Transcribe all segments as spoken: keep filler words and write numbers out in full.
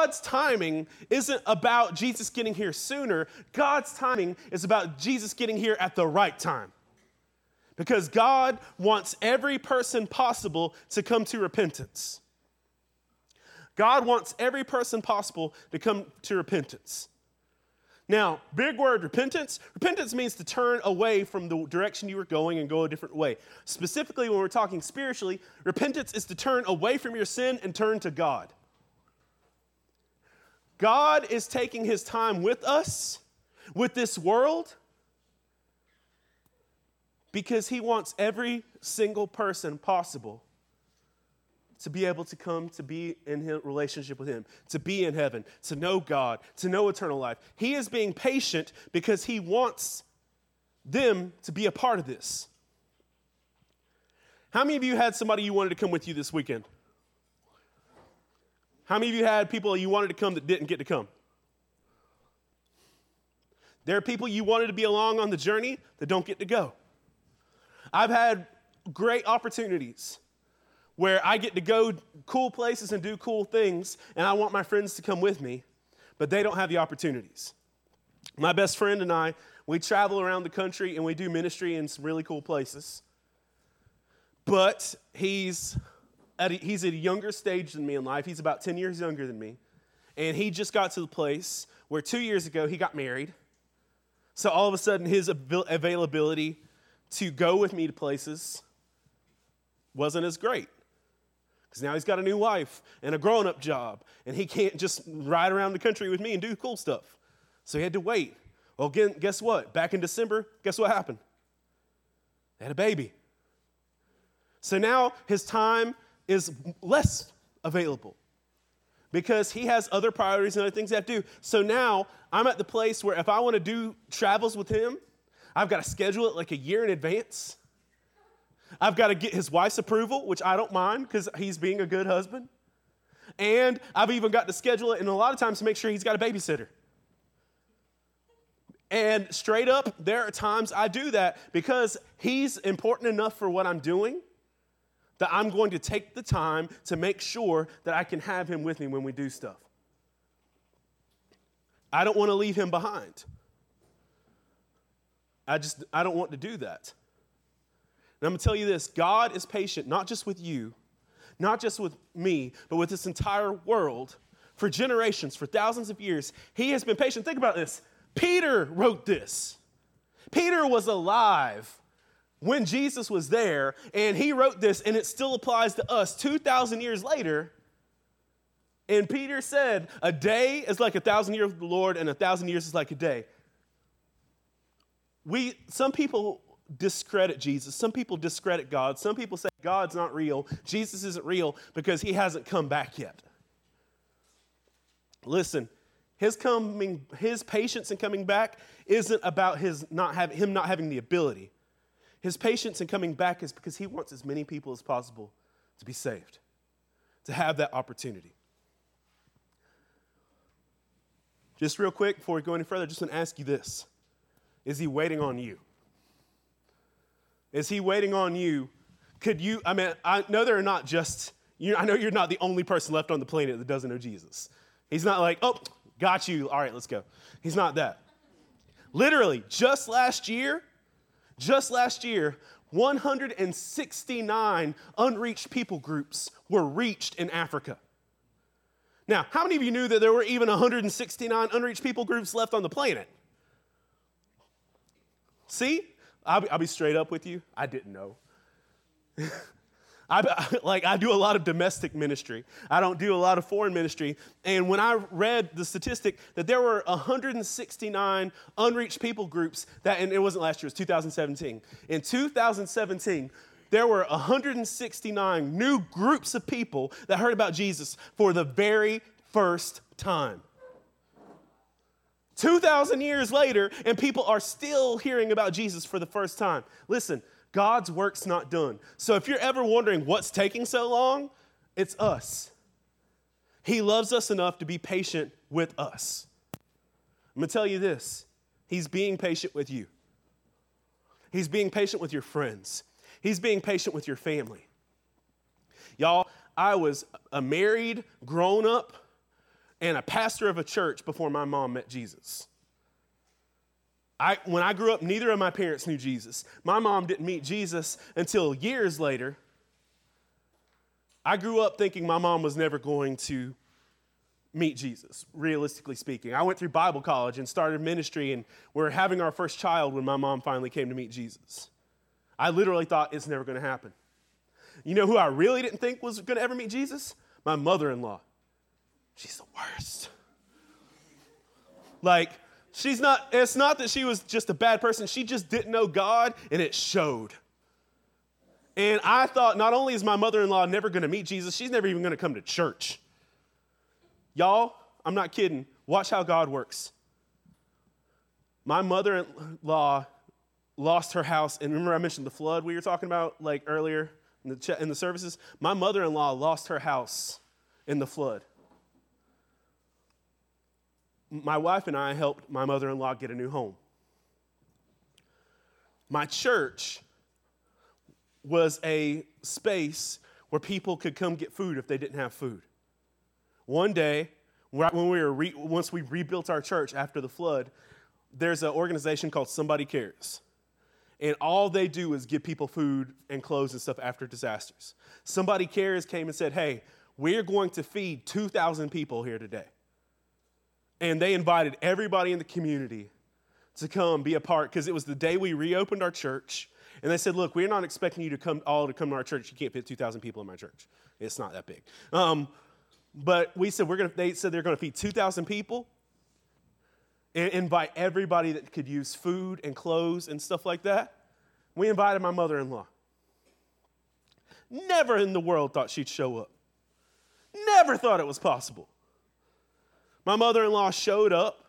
God's timing isn't about Jesus getting here sooner. God's timing is about Jesus getting here at the right time. Because God wants every person possible to come to repentance. God wants every person possible to come to repentance. Now, big word, repentance. Repentance means to turn away from the direction you were going and go a different way. Specifically, when we're talking spiritually, repentance is to turn away from your sin and turn to God. God is taking his time with us, with this world, because he wants every single person possible to be able to come to be in his relationship with him, to be in heaven, to know God, to know eternal life. He is being patient because he wants them to be a part of this. How many of you had somebody you wanted to come with you this weekend? How many of you had people you wanted to come that didn't get to come? There are people you wanted to be along on the journey that don't get to go. I've had great opportunities where I get to go cool places and do cool things, and I want my friends to come with me, but they don't have the opportunities. My best friend and I, we travel around the country, and we do ministry in some really cool places, but he's at a, he's at a younger stage than me in life. He's about ten years younger than me, and he just got to the place where two years ago he got married, so all of a sudden his avail- availability to go with me to places wasn't as great. Because now he's got a new wife and a grown-up job, and he can't just ride around the country with me and do cool stuff. So he had to wait. Well, again, guess what? Back in December, guess what happened? They had a baby. So now his time is less available because he has other priorities and other things that do. So now I'm at the place where if I want to do travels with him, I've got to schedule it like a year in advance. I've got to get his wife's approval, which I don't mind because he's being a good husband. And I've even got to schedule it, and a lot of times to make sure he's got a babysitter. And straight up, there are times I do that because he's important enough for what I'm doing that I'm going to take the time to make sure that I can have him with me when we do stuff. I don't want to leave him behind. I just, I don't want to do that. And I'm going to tell you this, God is patient, not just with you, not just with me, but with this entire world for generations, for thousands of years. He has been patient. Think about this. Peter wrote this. Peter was alive when Jesus was there, and he wrote this, and it still applies to us two thousand years later. And Peter said, a day is like a thousand years with the Lord, and a thousand years is like a day. We, some people discredit Jesus. Some people discredit God. Some people say God's not real. Jesus isn't real because he hasn't come back yet. Listen, his coming, his patience in coming back isn't about his not having him not having the ability. His patience in coming back is because he wants as many people as possible to be saved, to have that opportunity. Just real quick, before we go any further, I just want to ask you this. Is he waiting on you? Is he waiting on you? Could you, I mean, I know there are not just, you, I know you're not the only person left on the planet that doesn't know Jesus. He's not like, oh, got you. All right, let's go. He's not that. Literally, just last year, just last year, one hundred sixty-nine unreached people groups were reached in Africa. Now, how many of you knew that there were even one hundred sixty-nine unreached people groups left on the planet? See? I'll be, I'll be straight up with you. I didn't know. I, like, I do a lot of domestic ministry. I don't do a lot of foreign ministry. And when I read the statistic that there were one hundred sixty-nine unreached people groups, that, and it wasn't last year, it was two thousand seventeen. In two thousand seventeen, there were one hundred sixty-nine new groups of people that heard about Jesus for the very first time. two thousand years later, and people are still hearing about Jesus for the first time. Listen, God's work's not done. So if you're ever wondering what's taking so long, it's us. He loves us enough to be patient with us. I'm going to tell you this. He's being patient with you. He's being patient with your friends. He's being patient with your family. Y'all, I was a married, grown-up and a pastor of a church before my mom met Jesus. I, when I grew up, neither of my parents knew Jesus. My mom didn't meet Jesus until years later. I grew up thinking my mom was never going to meet Jesus, realistically speaking. I went through Bible college and started ministry, and we're having our first child when my mom finally came to meet Jesus. I literally thought it's never going to happen. You know who I really didn't think was going to ever meet Jesus? My mother-in-law. She's the worst. Like, she's not, it's not that she was just a bad person. She just didn't know God, and it showed. And I thought, not only is my mother-in-law never going to meet Jesus, she's never even going to come to church. Y'all, I'm not kidding. Watch how God works. My mother-in-law lost her house. And remember I mentioned the flood we were talking about like earlier in the, ch- in the services? My mother-in-law lost her house in the flood. My wife and I helped my mother-in-law get a new home. My church was a space where people could come get food if they didn't have food. One day, when we were re- once we rebuilt our church after the flood, there's an organization called Somebody Cares. And all they do is give people food and clothes and stuff after disasters. Somebody Cares came and said, hey, we're going to feed two thousand people here today. And they invited everybody in the community to come be a part, because it was the day we reopened our church. And they said, look, we're not expecting you to come all to come to our church. You can't fit two thousand people in my church. It's not that big. Um, but we said we're gonna. They said they're going to feed two thousand people and invite everybody that could use food and clothes and stuff like that. We invited my mother-in-law. Never in the world thought she'd show up. Never thought it was possible. My mother-in-law showed up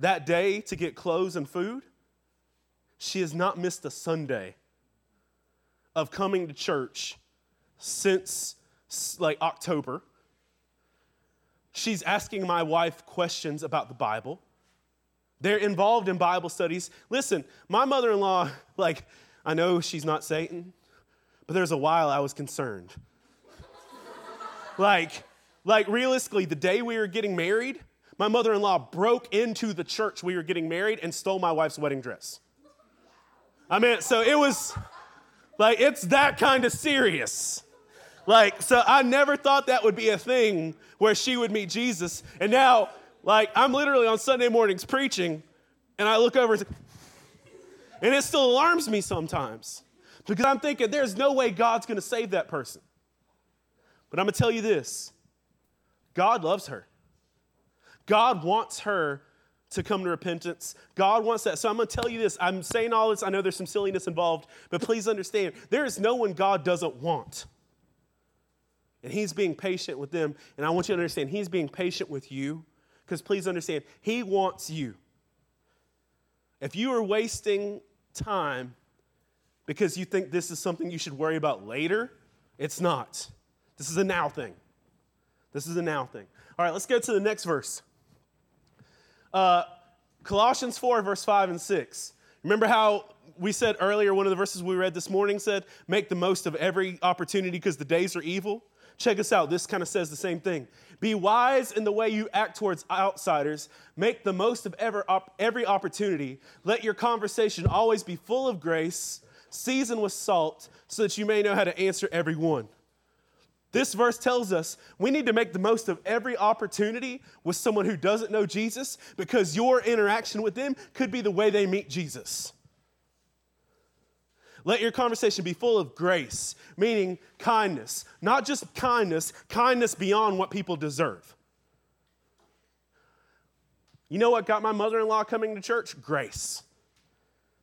that day to get clothes and food. She has not missed a Sunday of coming to church since like October. She's asking my wife questions about the Bible. They're involved in Bible studies. Listen, my mother-in-law, like, I know she's not Satan, but there's a while I was concerned. like, Like, realistically, the day we were getting married, my mother-in-law broke into the church we were getting married and stole my wife's wedding dress. I mean, so it was, like, it's that kind of serious. Like, so I never thought that would be a thing where she would meet Jesus. And now, like, I'm literally on Sunday mornings preaching, and I look over, and, and it still alarms me sometimes. Because I'm thinking, there's no way God's going to save that person. But I'm going to tell you this. God loves her. God wants her to come to repentance. God wants that. So I'm going to tell you this. I'm saying all this. I know there's some silliness involved, but please understand, there is no one God doesn't want. And he's being patient with them. And I want you to understand, he's being patient with you, because please understand, he wants you. If you are wasting time because you think this is something you should worry about later, it's not. This is a now thing. This is a now thing. All right, let's go to the next verse. Uh, Colossians four, verse five and six. Remember how we said earlier, one of the verses we read this morning said, make the most of every opportunity because the days are evil? Check us out. This kind of says the same thing. Be wise in the way you act towards outsiders. Make the most of ever op- every opportunity. Let your conversation always be full of grace, seasoned with salt, so that you may know how to answer everyone. This verse tells us we need to make the most of every opportunity with someone who doesn't know Jesus, because your interaction with them could be the way they meet Jesus. Let your conversation be full of grace, meaning kindness. Not just kindness, kindness beyond what people deserve. You know what got my mother-in-law coming to church? Grace.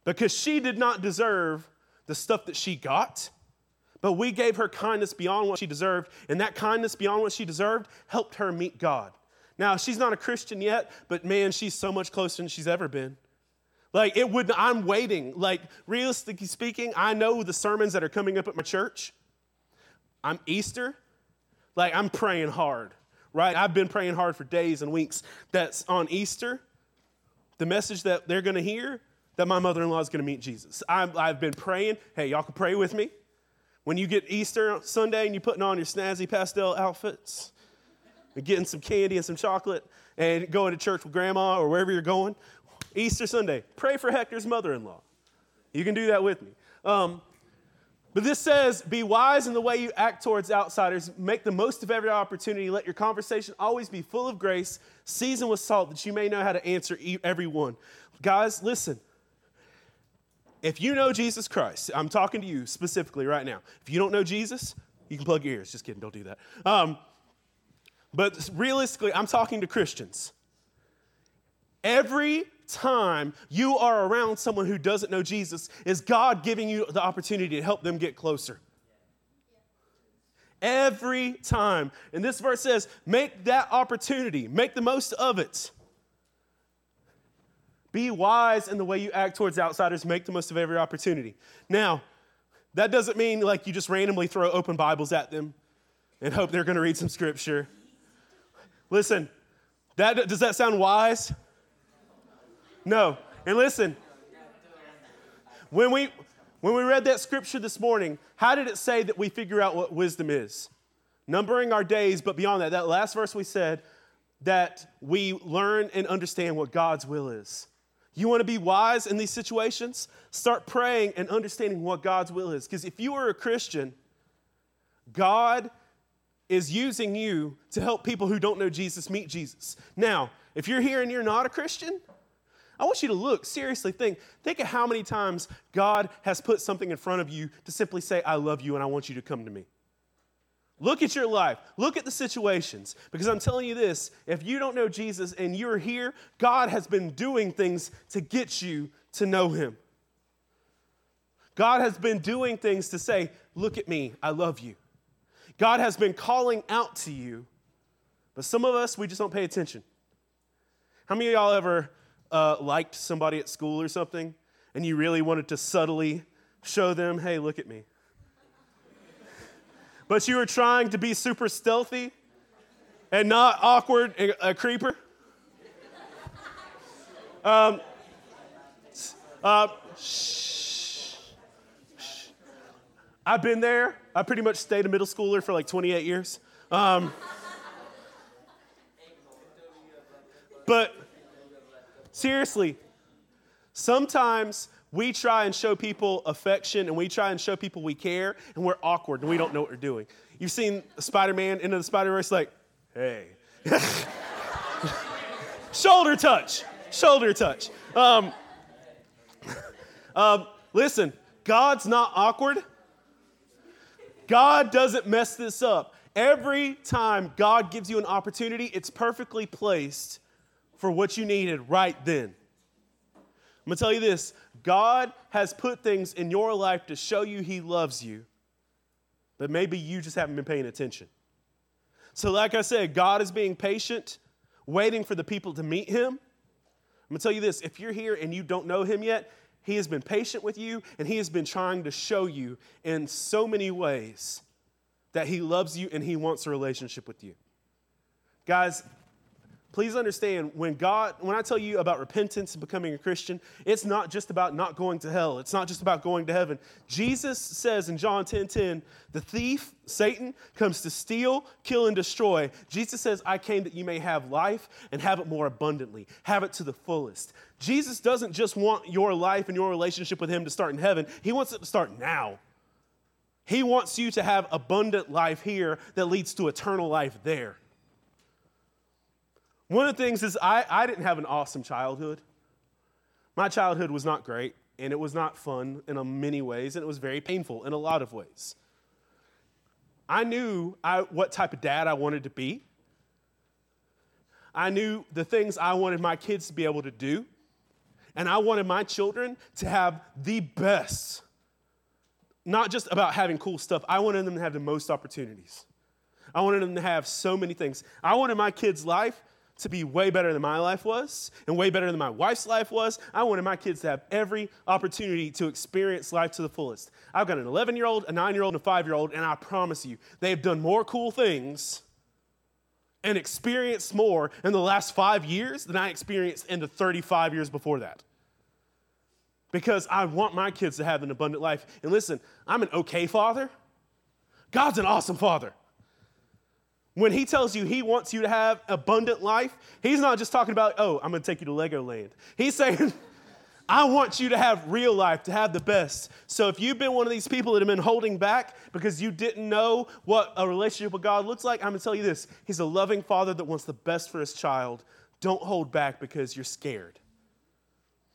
Because she did not deserve the stuff that she got. But we gave her kindness beyond what she deserved, and that kindness beyond what she deserved helped her meet God. Now, she's not a Christian yet, but man, she's so much closer than she's ever been. Like, it would, I'm waiting. Like, realistically speaking, I know the sermons that are coming up at my church. I'm Easter. Like, I'm praying hard, right? I've been praying hard for days and weeks. That's on Easter. The message that they're going to hear, that my mother-in-law is going to meet Jesus. I'm, I've been praying. Hey, y'all can pray with me. When you get Easter Sunday and you're putting on your snazzy pastel outfits and getting some candy and some chocolate and going to church with grandma or wherever you're going. Easter Sunday, pray for Hector's mother-in-law. You can do that with me. Um, but this says, be wise in the way you act towards outsiders. Make the most of every opportunity. Let your conversation always be full of grace, seasoned with salt, that you may know how to answer everyone. Guys, listen. If you know Jesus Christ, I'm talking to you specifically right now. If you don't know Jesus, you can plug your ears. Just kidding, don't do that. Um, but realistically, I'm talking to Christians. Every time you are around someone who doesn't know Jesus, is God giving you the opportunity to help them get closer. Every time. And this verse says, make that opportunity. Make the most of it. Be wise in the way you act towards outsiders. Make the most of every opportunity. Now, that doesn't mean like you just randomly throw open Bibles at them and hope they're going to read some scripture. Listen, that does that sound wise? No. And listen, when we when we read that scripture this morning, how did it say that we figure out what wisdom is? Numbering our days, but beyond that, that last verse we said that we learn and understand what God's will is. You want to be wise in these situations? Start praying and understanding what God's will is. Because if you are a Christian, God is using you to help people who don't know Jesus meet Jesus. Now, if you're here and you're not a Christian, I want you to look, seriously think. Think of how many times God has put something in front of you to simply say, I love you and I want you to come to me. Look at your life. Look at the situations. Because I'm telling you this, if you don't know Jesus and you're here, God has been doing things to get you to know him. God has been doing things to say, look at me, I love you. God has been calling out to you, but some of us, we just don't pay attention. How many of y'all ever uh, liked somebody at school or something, and you really wanted to subtly show them, hey, look at me? But you were trying to be super stealthy and not awkward and a creeper. Um, uh, shh, shh. I've been there. I pretty much stayed a middle schooler for like twenty-eight years. Um, but seriously, sometimes we try and show people affection, and we try and show people we care, and we're awkward, and we don't know what we're doing. You've seen Spider-Man into the Spider-Verse, like, hey. Shoulder touch. Shoulder touch. Um, um, listen, God's not awkward. God doesn't mess this up. Every time God gives you an opportunity, it's perfectly placed for what you needed right then. I'm going to tell you this, God has put things in your life to show you he loves you, but maybe you just haven't been paying attention. So like I said, God is being patient, waiting for the people to meet him. I'm going to tell you this, if you're here and you don't know him yet, he has been patient with you, and he has been trying to show you in so many ways that he loves you and he wants a relationship with you. Guys, please understand, when God, when I tell you about repentance and becoming a Christian, it's not just about not going to hell. It's not just about going to heaven. Jesus says in John ten ten, the thief, Satan, comes to steal, kill, and destroy. Jesus says, I came that you may have life and have it more abundantly. Have it to the fullest. Jesus doesn't just want your life and your relationship with him to start in heaven. He wants it to start now. He wants you to have abundant life here that leads to eternal life there. One of the things is I, I didn't have an awesome childhood. My childhood was not great, and it was not fun in many ways, and it was very painful in a lot of ways. I knew I, what type of dad I wanted to be. I knew the things I wanted my kids to be able to do, and I wanted my children to have the best. Not just about having cool stuff. I wanted them to have the most opportunities. I wanted them to have so many things. I wanted my kids' life to be way better than my life was and way better than my wife's life was. I wanted my kids to have every opportunity to experience life to the fullest. I've got an eleven-year-old, a nine-year-old, and a five-year-old, and I promise you, they've done more cool things and experienced more in the last five years than I experienced in the thirty-five years before that. Because I want my kids to have an abundant life. And listen, I'm an okay father. God's an awesome father. When he tells you he wants you to have abundant life, he's not just talking about, oh, I'm going to take you to Legoland. He's saying, I want you to have real life, to have the best. So if you've been one of these people that have been holding back because you didn't know what a relationship with God looks like, I'm going to tell you this. He's a loving father that wants the best for his child. Don't hold back because you're scared.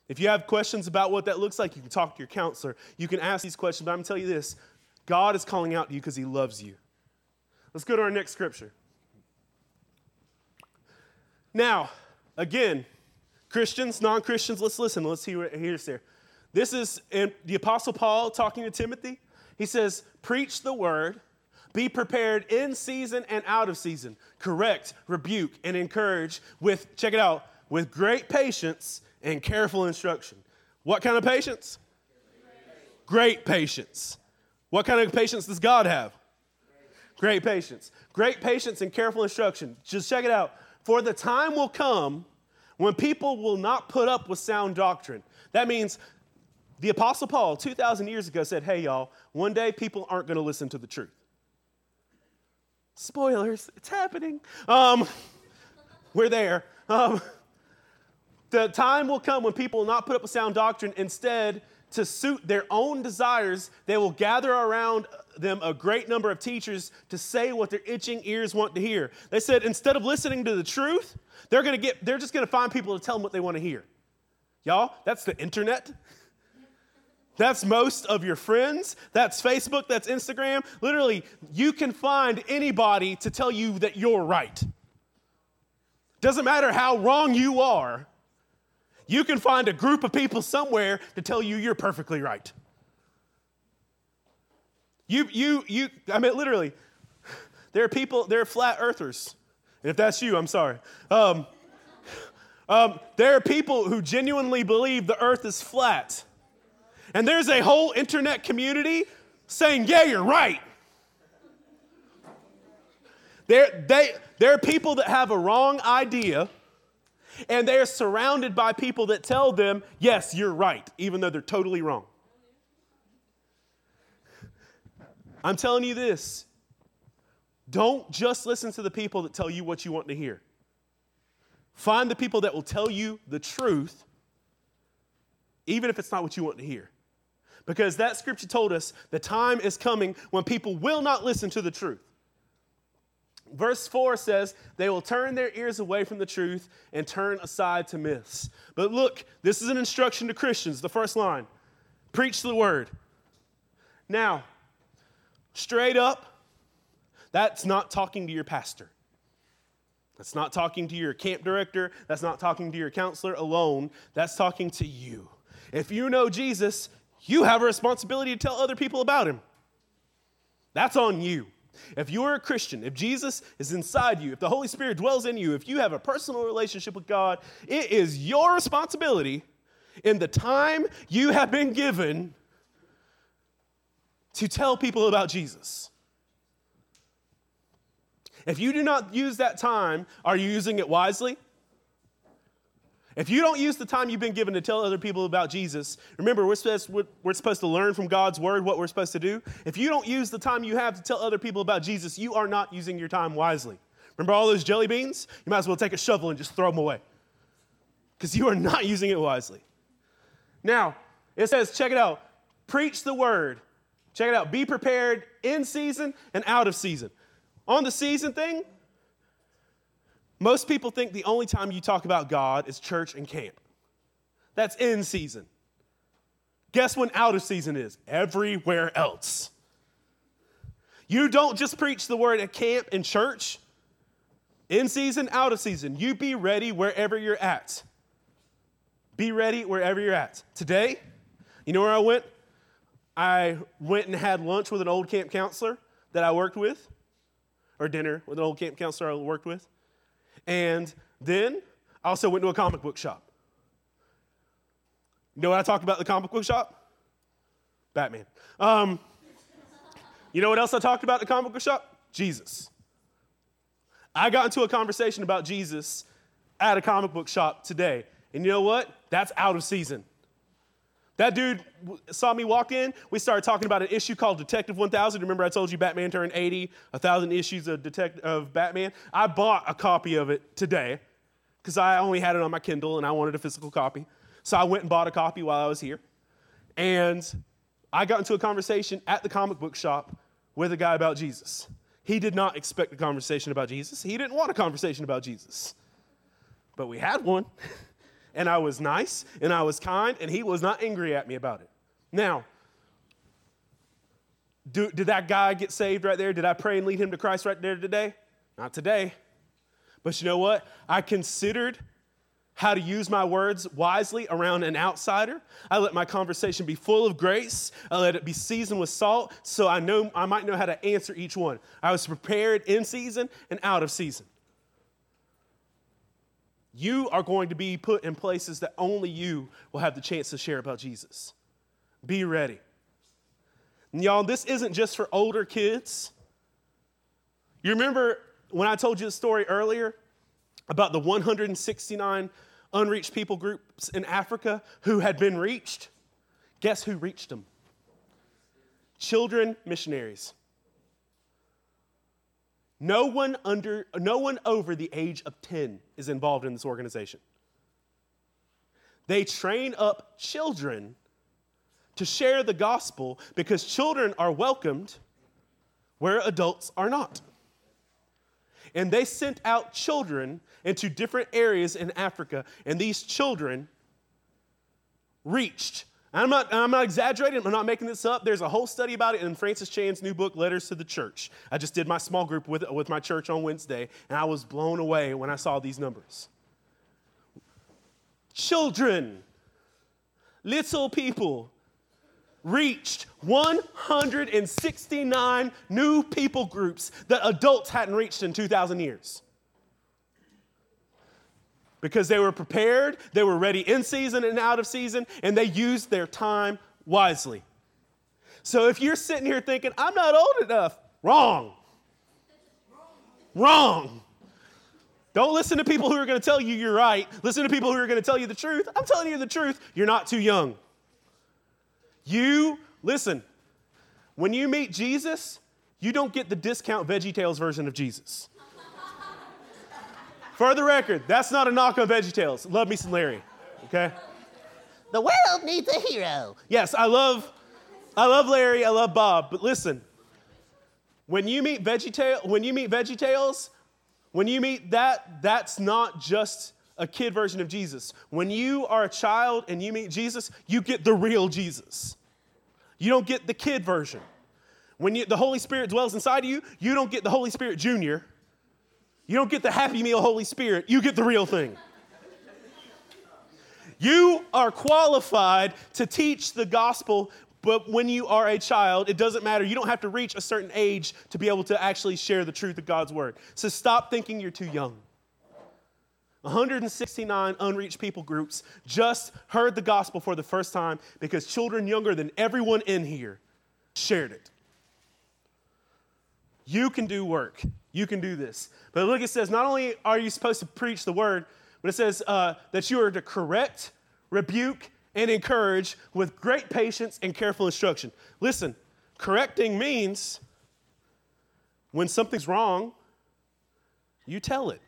If you have questions about what that looks like, you can talk to your counselor. You can ask these questions, but I'm going to tell you this. God is calling out to you because he loves you. Let's go to our next scripture. Now, again, Christians, non-Christians, let's listen. Let's hear what here's there. This is in the Apostle Paul talking to Timothy. He says, preach the word, be prepared in season and out of season. Correct, rebuke, and encourage with, check it out, with great patience and careful instruction. What kind of patience? Great patience. What kind of patience does God have? Great patience. Great patience and careful instruction. Just check it out. For the time will come when people will not put up with sound doctrine. That means the Apostle Paul two thousand years ago said, hey, y'all, one day people aren't going to listen to the truth. Spoilers, it's happening. Um, we're there. Um, the time will come when people will not put up with sound doctrine. Instead, to suit their own desires, they will gather around them a great number of teachers to say what their itching ears want to hear. They said instead of listening to the truth, they're gonna get they're just gonna find people to tell them what they want to hear. Y'all, that's the internet. That's most of your friends. That's Facebook, that's Instagram. Literally, you can find anybody to tell you that you're right. Doesn't matter how wrong you are, you can find a group of people somewhere to tell you you're perfectly right. You, you, you, I mean, literally, there are people, there are flat earthers. And if that's you, I'm sorry. Um, um, there are people who genuinely believe the earth is flat. And there's a whole internet community saying, yeah, you're right. There, they, there are people that have a wrong idea, and they are surrounded by people that tell them, yes, you're right, even though they're totally wrong. I'm telling you this, don't just listen to the people that tell you what you want to hear. Find the people that will tell you the truth, even if it's not what you want to hear. Because that scripture told us the time is coming when people will not listen to the truth. Verse four says, they will turn their ears away from the truth and turn aside to myths. But look, this is an instruction to Christians, the first line. Preach the word. Now, straight up, that's not talking to your pastor. That's not talking to your camp director. That's not talking to your counselor alone. That's talking to you. If you know Jesus, you have a responsibility to tell other people about him. That's on you. If you are a Christian, if Jesus is inside you, if the Holy Spirit dwells in you, if you have a personal relationship with God, it is your responsibility in the time you have been given to tell people about Jesus. If you do not use that time, are you using it wisely? If you don't use the time you've been given to tell other people about Jesus, remember, we're supposed, we're supposed to learn from God's word what we're supposed to do. If you don't use the time you have to tell other people about Jesus, you are not using your time wisely. Remember all those jelly beans? You might as well take a shovel and just throw them away because you are not using it wisely. Now, it says, check it out, preach the word. Check it out. Be prepared in season and out of season. On the season thing, most people think the only time you talk about God is church and camp. That's in season. Guess when out of season is? Everywhere else. You don't just preach the word at camp and church. In season, out of season. You be ready wherever you're at. Be ready wherever you're at. Today, you know where I went? I went and had lunch with an old camp counselor that I worked with, or dinner with an old camp counselor I worked with. And then I also went to a comic book shop. You know what I talked about at the comic book shop? Batman. Um, you know what else I talked about at the comic book shop? Jesus. I got into a conversation about Jesus at a comic book shop today. And you know what? That's out of season. That dude saw me walk in. We started talking about an issue called Detective one thousand. Remember I told you Batman turned eighty, one thousand issues of, detect of Batman? I bought a copy of it today because I only had it on my Kindle and I wanted a physical copy. So I went and bought a copy while I was here. And I got into a conversation at the comic book shop with a guy about Jesus. He did not expect a conversation about Jesus. He didn't want a conversation about Jesus. But we had one. And I was nice, and I was kind, and he was not angry at me about it. Now, do, did that guy get saved right there? Did I pray and lead him to Christ right there today? Not today. But you know what? I considered how to use my words wisely around an outsider. I let my conversation be full of grace. I let it be seasoned with salt, so I know I might know how to answer each one. I was prepared in season and out of season. You are going to be put in places that only you will have the chance to share about Jesus. Be ready. And y'all, this isn't just for older kids. You remember when I told you the story earlier about the one hundred sixty-nine unreached people groups in Africa who had been reached? Guess who reached them? Children missionaries. No one under, no one over the age of ten is involved in this organization. They train up children to share the gospel because children are welcomed where adults are not. And they sent out children into different areas in Africa, and these children reached. I'm not, I'm not exaggerating. I'm not making this up. There's a whole study about it in Francis Chan's new book, Letters to the Church. I just did my small group with, with my church on Wednesday, and I was blown away when I saw these numbers. Children, little people, reached one hundred sixty-nine new people groups that adults hadn't reached in two thousand years. Because they were prepared, they were ready in season and out of season, and they used their time wisely. So if you're sitting here thinking, I'm not old enough, wrong. Wrong. Don't listen to people who are going to tell you you're right. Listen to people who are going to tell you the truth. I'm telling you the truth. You're not too young. You, listen, when you meet Jesus, you don't get the discount VeggieTales version of Jesus. For the record, that's not a knock on VeggieTales. Love me some Larry, okay? The world needs a hero. Yes, I love, I love Larry. I love Bob. But listen, when you meet VeggieTales, when you meet VeggieTales, when you meet that, that's not just a kid version of Jesus. When you are a child and you meet Jesus, you get the real Jesus. You don't get the kid version. When you, the Holy Spirit dwells inside of you, you don't get the Holy Spirit Junior. You don't get the Happy Meal Holy Spirit. You get the real thing. You are qualified to teach the gospel, but when you are a child, it doesn't matter. You don't have to reach a certain age to be able to actually share the truth of God's word. So stop thinking you're too young. one hundred sixty-nine unreached people groups just heard the gospel for the first time because children younger than everyone in here shared it. You can do work. You can do this. But look, it says not only are you supposed to preach the word, but it says uh, that you are to correct, rebuke, and encourage with great patience and careful instruction. Listen, correcting means when something's wrong, you tell it.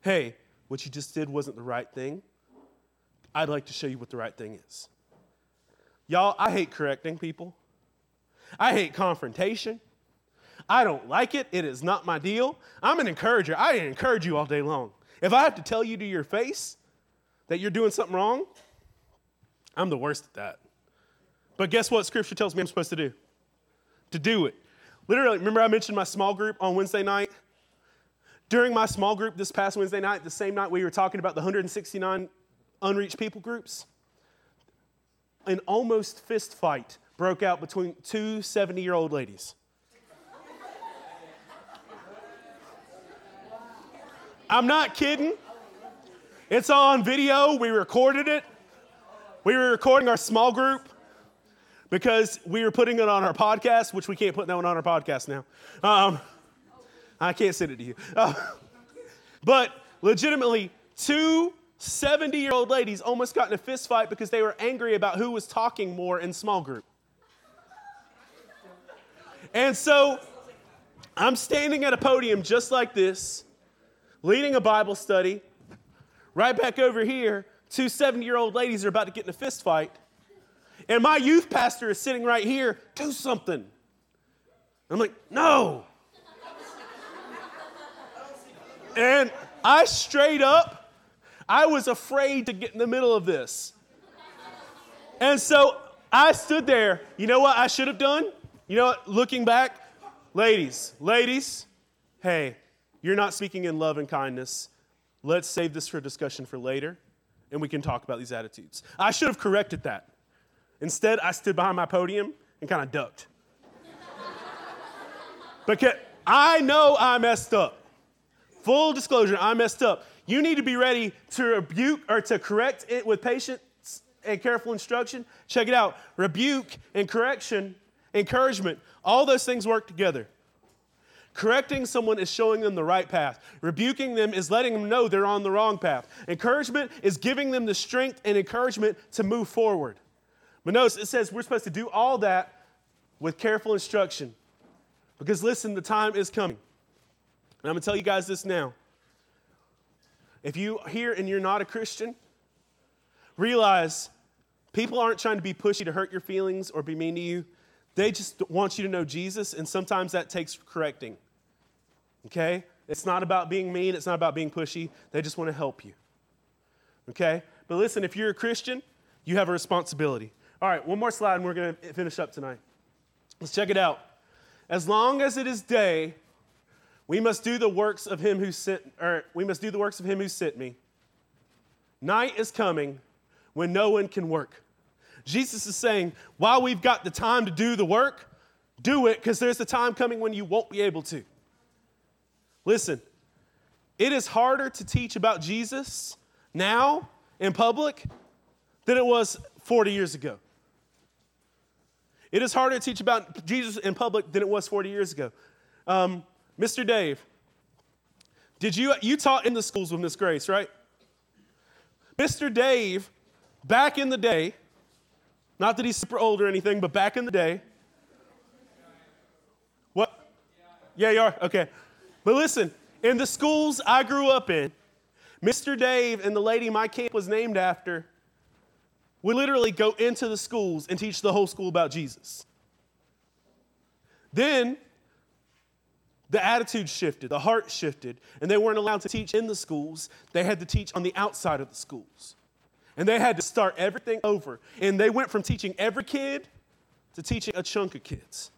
Hey, what you just did wasn't the right thing. I'd like to show you what the right thing is. Y'all, I hate correcting people. I hate confrontation. I don't like it. It is not my deal. I'm an encourager. I encourage you all day long. If I have to tell you to your face that you're doing something wrong, I'm the worst at that. But guess what Scripture tells me I'm supposed to do? To do it. Literally, remember I mentioned my small group on Wednesday night? During my small group this past Wednesday night, the same night we were talking about the one hundred sixty-nine unreached people groups, an almost fist fight broke out between two seventy-year-old ladies. I'm not kidding. It's on video. We recorded it. We were recording our small group because we were putting it on our podcast, which we can't put that one on our podcast now. Um, I can't send it to you. Uh, but legitimately, two seventy-year-old ladies almost got in a fist fight because they were angry about who was talking more in small group. And so I'm standing at a podium just like this, leading a Bible study. Right back over here, two seventy-year-old ladies are about to get in a fist fight. And my youth pastor is sitting right here, do something. I'm like, no. And I straight up, I was afraid to get in the middle of this. And so I stood there. You know what I should have done? You know what, looking back, ladies, ladies, hey, you're not speaking in love and kindness. Let's save this for discussion for later, and we can talk about these attitudes. I should have corrected that. Instead, I stood behind my podium and kind of ducked. Because I know I messed up. Full disclosure, I messed up. You need to be ready to rebuke or to correct it with patience and careful instruction. Check it out. Rebuke and correction, encouragement, all those things work together. Correcting someone is showing them the right path. Rebuking them is letting them know they're on the wrong path. Encouragement is giving them the strength and encouragement to move forward. But notice it says we're supposed to do all that with careful instruction. Because listen, the time is coming. And I'm going to tell you guys this now. If you're here and you're not a Christian, realize people aren't trying to be pushy to hurt your feelings or be mean to you. They just want you to know Jesus, and sometimes that takes correcting. Okay? It's not about being mean. It's not about being pushy. They just want to help you. Okay? But listen, if you're a Christian, you have a responsibility. All right, one more slide, and we're going to finish up tonight. Let's check it out. As long as it is day, we must do the works of him who sent, or we must do the works of him who sent me. Night is coming when no one can work. Jesus is saying, while we've got the time to do the work, do it, because there's a time coming when you won't be able to. Listen, it is harder to teach about Jesus now in public than it was forty years ago. It is harder to teach about Jesus in public than it was forty years ago. Um, Mister Dave, did you you taught in the schools with Miss Grace, right? Mister Dave, back in the day, not that he's super old or anything, but back in the day. What? Yeah, you are? Okay. But listen, in the schools I grew up in, Mister Dave and the lady my camp was named after would literally go into the schools and teach the whole school about Jesus. Then the attitude shifted, the heart shifted, and they weren't allowed to teach in the schools. They had to teach on the outside of the schools. And they had to start everything over. And they went from teaching every kid to teaching a chunk of kids.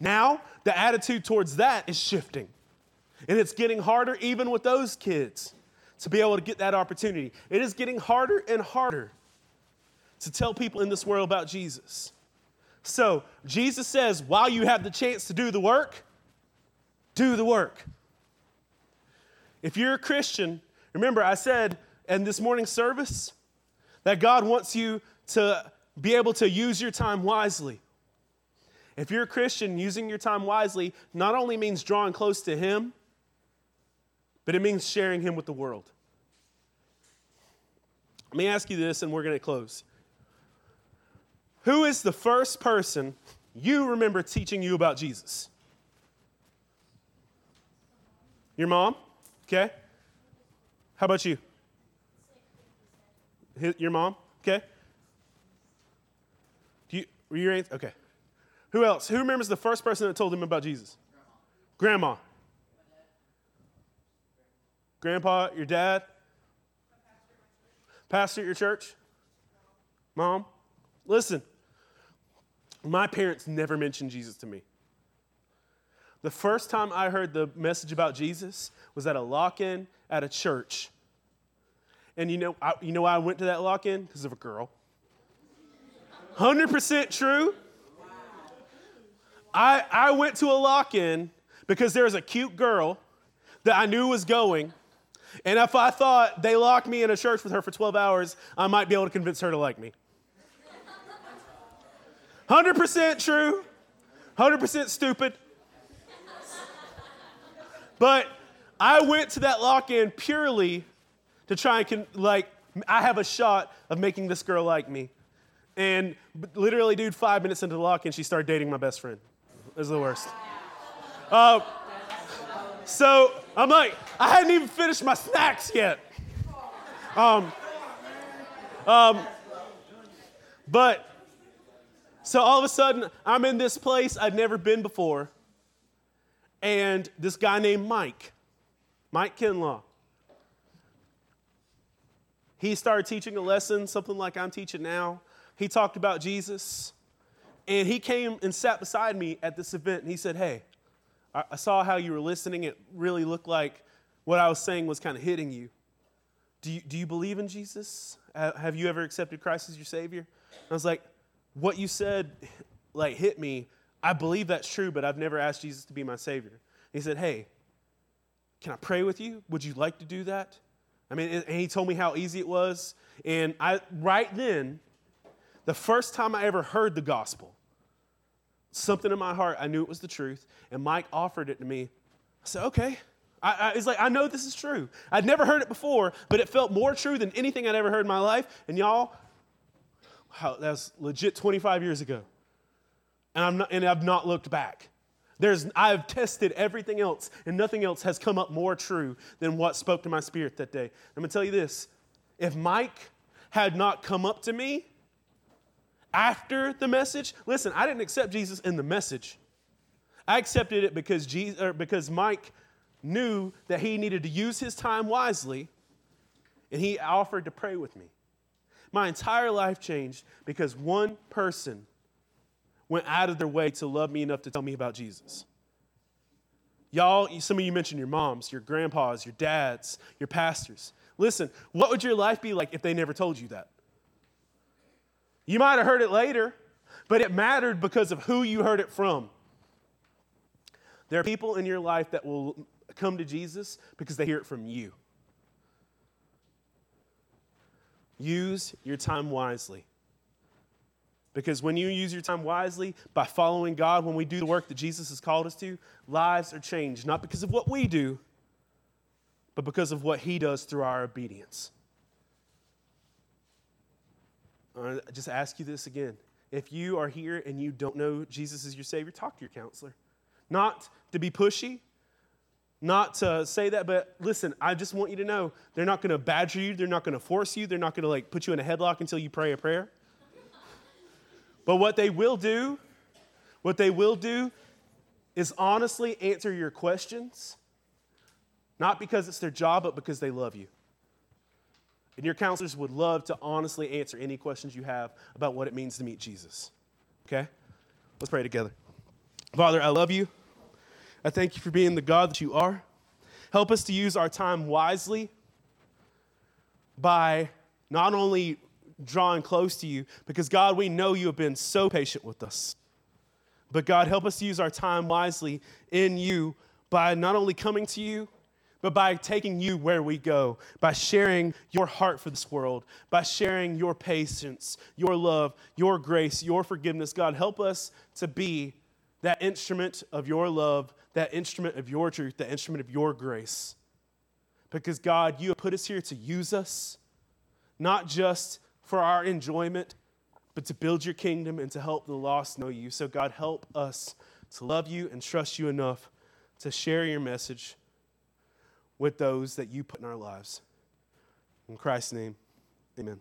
Now, the attitude towards that is shifting. And it's getting harder even with those kids to be able to get that opportunity. It is getting harder and harder to tell people in this world about Jesus. So, Jesus says, while you have the chance to do the work, do the work. If you're a Christian, remember I said in this morning's service that God wants you to be able to use your time wisely. If you're a Christian, using your time wisely not only means drawing close to Him, but it means sharing Him with the world. Let me ask you this, and we're going to close. Who is the first person you remember teaching you about Jesus? Your mom? Okay. How about you? Your mom? Okay. Do you, were your aunt? Okay. Who else? Who remembers the first person that told them about Jesus? Grandma. Grandpa, your dad? Pastor at your church? Mom? Listen. My parents never mentioned Jesus to me. The first time I heard the message about Jesus was at a lock-in at a church. And you know, I, you know why I went to that lock-in? Because of a girl. one hundred percent true. I, I went to a lock-in because there was a cute girl that I knew was going. And if I thought they locked me in a church with her for twelve hours, I might be able to convince her to like me. one hundred percent true. one hundred percent stupid. But I went to that lock-in purely to try and, like, I have a shot of making this girl like me. And literally, dude, five minutes into the lock-in, she started dating my best friend. It was the worst. Uh, so I'm like, I hadn't even finished my snacks yet. Um, um, but so all of a sudden, I'm in this place I'd never been before. And this guy named Mike, Mike Kinlaw, he started teaching a lesson, something like I'm teaching now. He talked about Jesus. And he came and sat beside me at this event, and he said, hey, I saw how you were listening. It really looked like what I was saying was kind of hitting you. Do you, do you believe in Jesus? Have you ever accepted Christ as your Savior? And I was like, what you said, like, hit me. I believe that's true, but I've never asked Jesus to be my Savior. And he said, hey, can I pray with you? Would you like to do that? I mean, and he told me how easy it was. And I right then, the first time I ever heard the gospel, something in my heart, I knew it was the truth. And Mike offered it to me. I said, okay. I, I, it's like, I know this is true. I'd never heard it before, but it felt more true than anything I'd ever heard in my life. And y'all, wow, that was legit twenty-five years ago. And, I'm not, and I've not looked back. There's, I've tested everything else, and nothing else has come up more true than what spoke to my spirit that day. I'm going to tell you this. If Mike had not come up to me after the message, listen, I didn't accept Jesus in the message. I accepted it because Jesus, or because Mike knew that he needed to use his time wisely, and he offered to pray with me. My entire life changed because one person went out of their way to love me enough to tell me about Jesus. Y'all, some of you mentioned your moms, your grandpas, your dads, your pastors. Listen, what would your life be like if they never told you that? You might have heard it later, but it mattered because of who you heard it from. There are people in your life that will come to Jesus because they hear it from you. Use your time wisely. Because when you use your time wisely, by following God, when we do the work that Jesus has called us to, lives are changed, not because of what we do, but because of what he does through our obedience. I just ask you this again. If you are here and you don't know Jesus is your Savior, talk to your counselor. Not to be pushy, not to say that, but listen, I just want you to know they're not going to badger you. They're not going to force you. They're not going to like put you in a headlock until you pray a prayer. But what they will do, what they will do is honestly answer your questions, not because it's their job, but because they love you. And your counselors would love to honestly answer any questions you have about what it means to meet Jesus. Okay? Let's pray together. Father, I love you. I thank you for being the God that you are. Help us to use our time wisely by not only drawing close to you, because God, we know you have been so patient with us. But God, help us to use our time wisely in you by not only coming to you, but by taking you where we go, by sharing your heart for this world, by sharing your patience, your love, your grace, your forgiveness. God, help us to be that instrument of your love, that instrument of your truth, that instrument of your grace. Because God, you have put us here to use us, not just for our enjoyment, but to build your kingdom and to help the lost know you. So God, help us to love you and trust you enough to share your message with those that you put in our lives. In Christ's name, amen.